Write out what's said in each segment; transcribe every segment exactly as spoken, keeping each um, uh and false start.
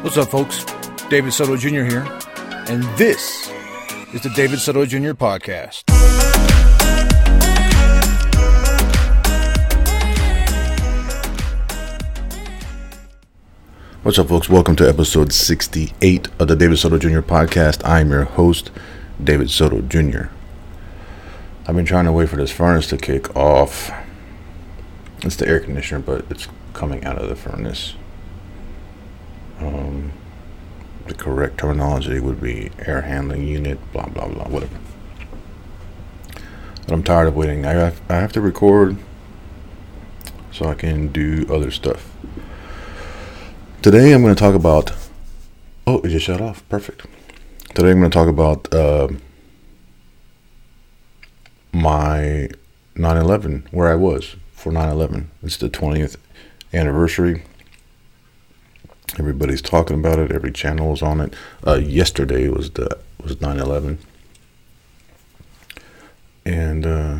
What's up, folks? David Soto Junior here, and this is the David Soto Junior Podcast. What's up, folks? Welcome to episode sixty-eight of the David Soto Junior Podcast. I'm your host, David Soto Junior I've been trying to wait for this furnace to kick off. It's the air conditioner, but it's coming out of the furnace. Um, the correct terminology would be air handling unit, blah, blah, blah, whatever. But I'm tired of waiting. I have, I have to record so I can do other stuff. Today I'm going to talk about... Oh, it just shut off. Perfect. Today I'm going to talk about uh, my nine eleven, where I was for nine eleven. It's the twentieth anniversary. Everybody's talking about it. Every channel is on it. Uh, yesterday was the was nine eleven, and uh,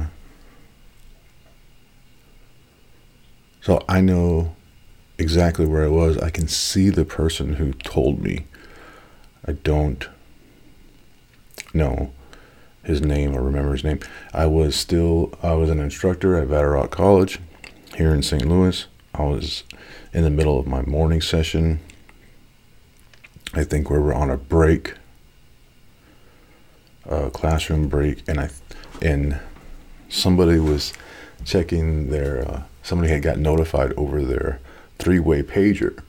so I know exactly where I was. I can see the person who told me. I don't know his name or remember his name. I was still I was an instructor at Vatterrock College here in Saint Louis. I was in the middle of my morning session. I think we were on a break, a classroom break, and I and somebody was checking their. Uh, somebody had got notified over their three-way pager.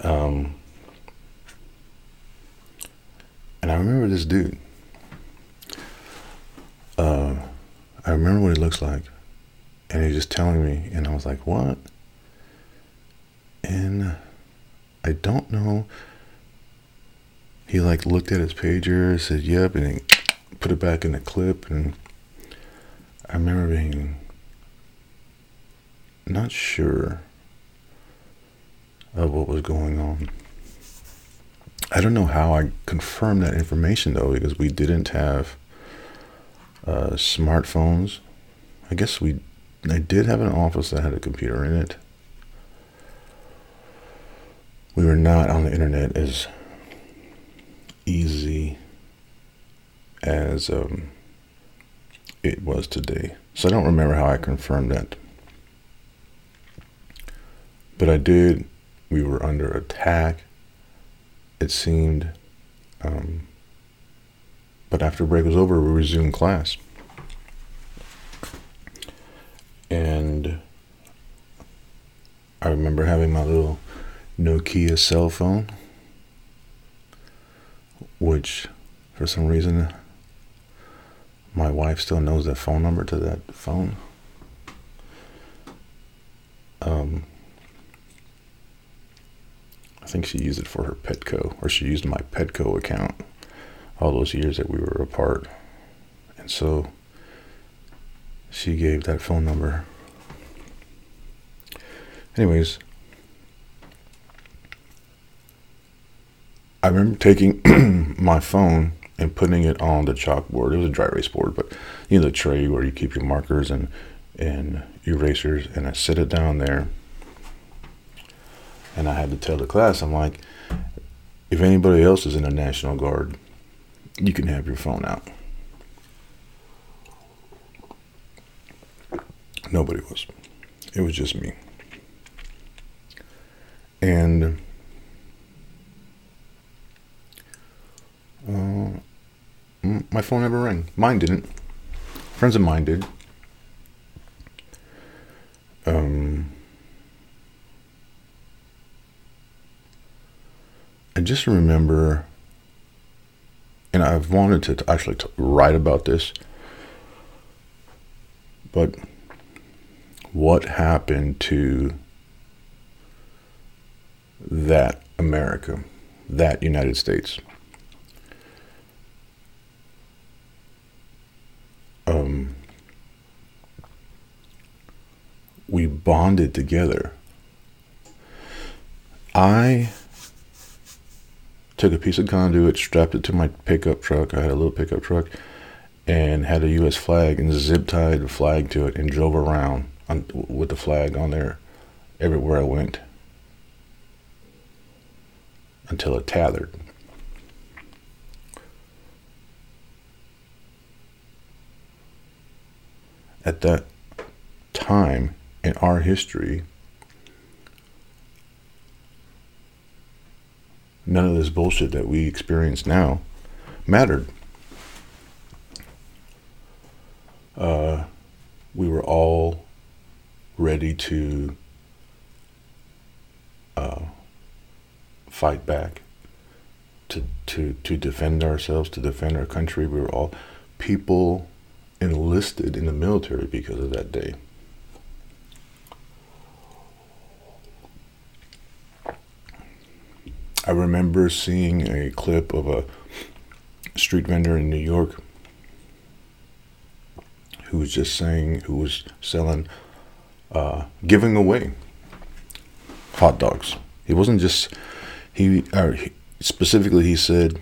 Um, and I remember this dude. Uh, I remember what he looks like. And he was just telling me, and I was like, what? And I don't know. He like looked at his pager, said, yep, and then put it back in the clip. And I remember being not sure of what was going on. I don't know how I confirmed that information, though, because we didn't have uh, smartphones. I guess we I did have an office that had a computer in it. We were not on the internet as easy as um, it was today. So I don't remember how I confirmed that. But I did. We were under attack, it seemed. Um, but after break was over, we resumed class. And I remember having my little Nokia cell phone, which for some reason my wife still knows the phone number to that phone. Um, I think she used it for her Petco, or she used my Petco account all those years that we were apart. And so she gave that phone number. Anyways, I remember taking my phone and putting it on the chalkboard. It was a dry erase board, but you know, the tray where you keep your markers and, and erasers, and I set it down there. And I had to tell the class, I'm like, if anybody else is in the National Guard, you can have your phone out. Nobody was. It was just me. And uh, my phone never rang. Mine didn't. Friends of mine did. Um, I just remember, and I've wanted to t- actually t- write about this, but what happened to that America, that United States? Um, we bonded together. I took a piece of conduit, strapped it to my pickup truck. I had a little pickup truck and had a U S flag and zip tied the flag to it and drove around. On, with the flag on there everywhere I went. until it tethered. At that time in our history, none of this bullshit that we experience now mattered. Uh, we were all ready to uh, fight back, to, to, to defend ourselves, to defend our country. We were all people enlisted in the military because of that day. I remember seeing a clip of a street vendor in New York who was just saying, who was selling, uh, giving away hot dogs. He wasn't just, he, or he, specifically he said,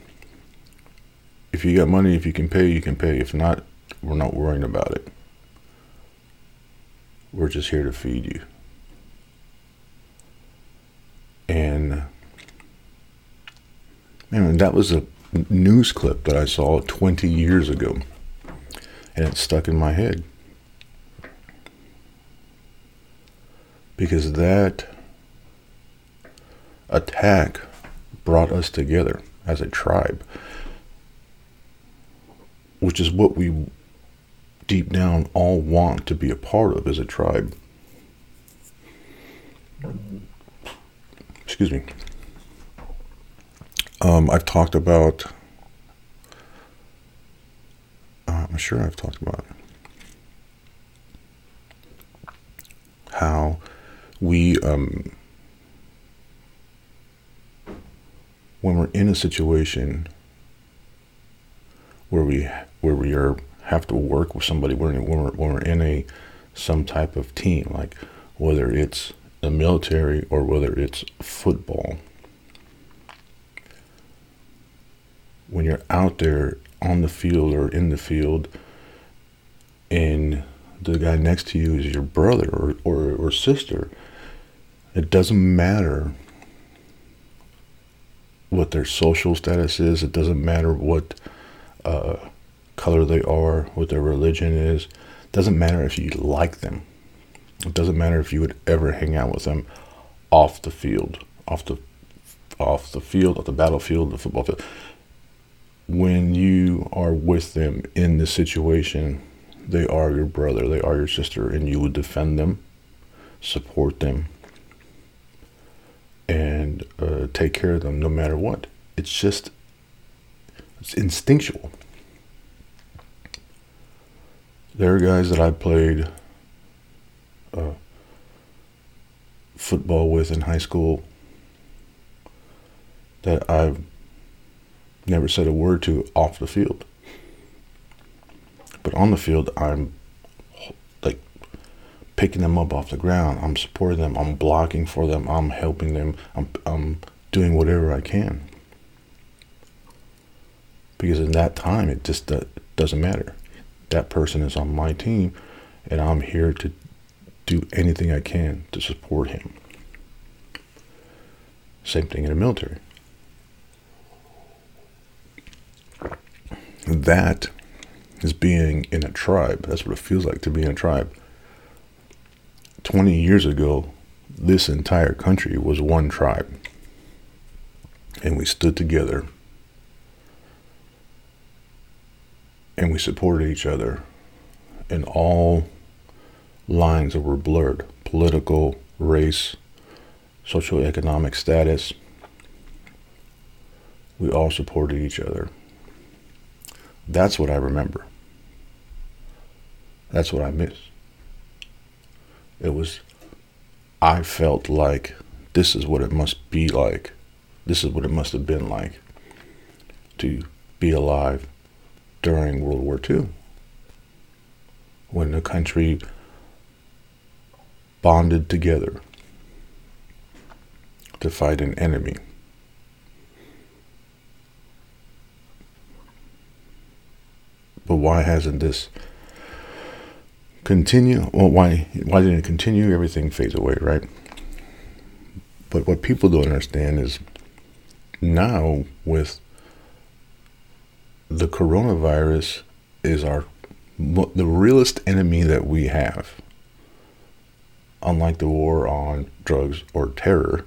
if you got money, if you can pay, you can pay. If not, we're not worrying about it. We're just here to feed you. And, man, that was a news clip that I saw twenty years ago. And it stuck in my head. Because that attack brought us together as a tribe, which is what we deep down all want to be a part of as a tribe. Excuse me. Um, I've talked about I'm sure I've talked about how we, um, when we're in a situation where we where we are have to work with somebody, when we're when we're in a some type of team, like whether it's the military or whether it's football, when you're out there on the field or in the field and the guy next to you is your brother or, or, or sister, it doesn't matter what their social status is. It doesn't matter what uh, color they are, what their religion is. It doesn't matter if you like them. It doesn't matter if you would ever hang out with them off the field, off the, off the field, off the battlefield, the football field. When you are with them in this situation, they are your brother, they are your sister, and you would defend them, support them, and uh, take care of them no matter what. It's just, it's instinctual. There are guys that I played uh, football with in high school that I've never said a word to off the field. But on the field, I'm like picking them up off the ground. I'm supporting them. I'm blocking for them. I'm helping them. I'm, I'm doing whatever I can. Because in that time, it just uh, doesn't matter. That person is on my team, and I'm here to do anything I can to support him. Same thing in the military. That is being in a tribe. That's what it feels like to be in a tribe. twenty years ago, this entire country was one tribe. And we stood together. And we supported each other in all lines that were blurred. Political, race, socioeconomic status. We all supported each other. That's what I remember. That's what I miss. It was, I felt like this is what it must be like. This is what it must have been like to be alive during World War Two. When the country bonded together to fight an enemy. But why hasn't this continue? Well, why why didn't it continue? Everything fades away, right? But what people don't understand is now with the coronavirus is our the realest enemy that we have. Unlike the war on drugs or terror,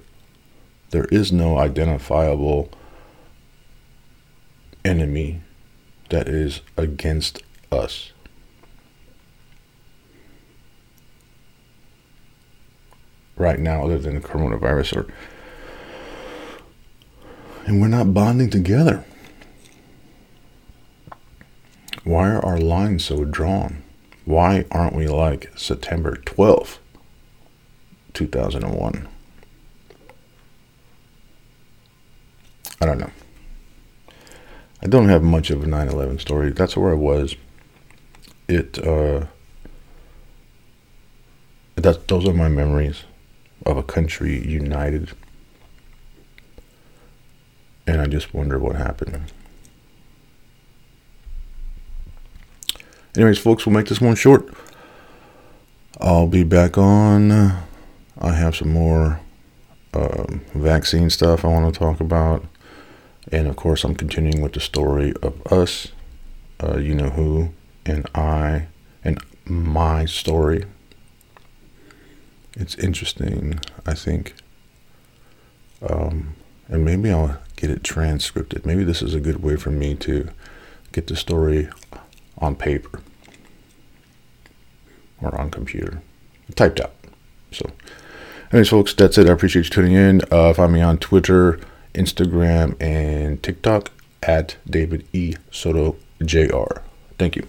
there is no identifiable enemy that is against us. Right now, other than the coronavirus, or and we're not bonding together. Why are our lines so drawn? Why aren't we like September twelfth, two thousand one? I don't know. I don't have much of a nine eleven story. That's where I was. It, uh, that, those are my memories of a country united. And I just wonder what happened. Anyways, folks, we'll make this one short. I'll be back on. I have some more um, vaccine stuff I want to talk about. And, of course, I'm continuing with the story of us, uh, you know who, and I, and my story. It's interesting, I think. Um, and maybe I'll get it transcribed. Maybe this is a good way for me to get the story on paper or on computer, typed out. So, anyways, folks, that's it. I appreciate you tuning in. Uh, find me on Twitter, Instagram, and TikTok at David E. Soto Junior Thank you.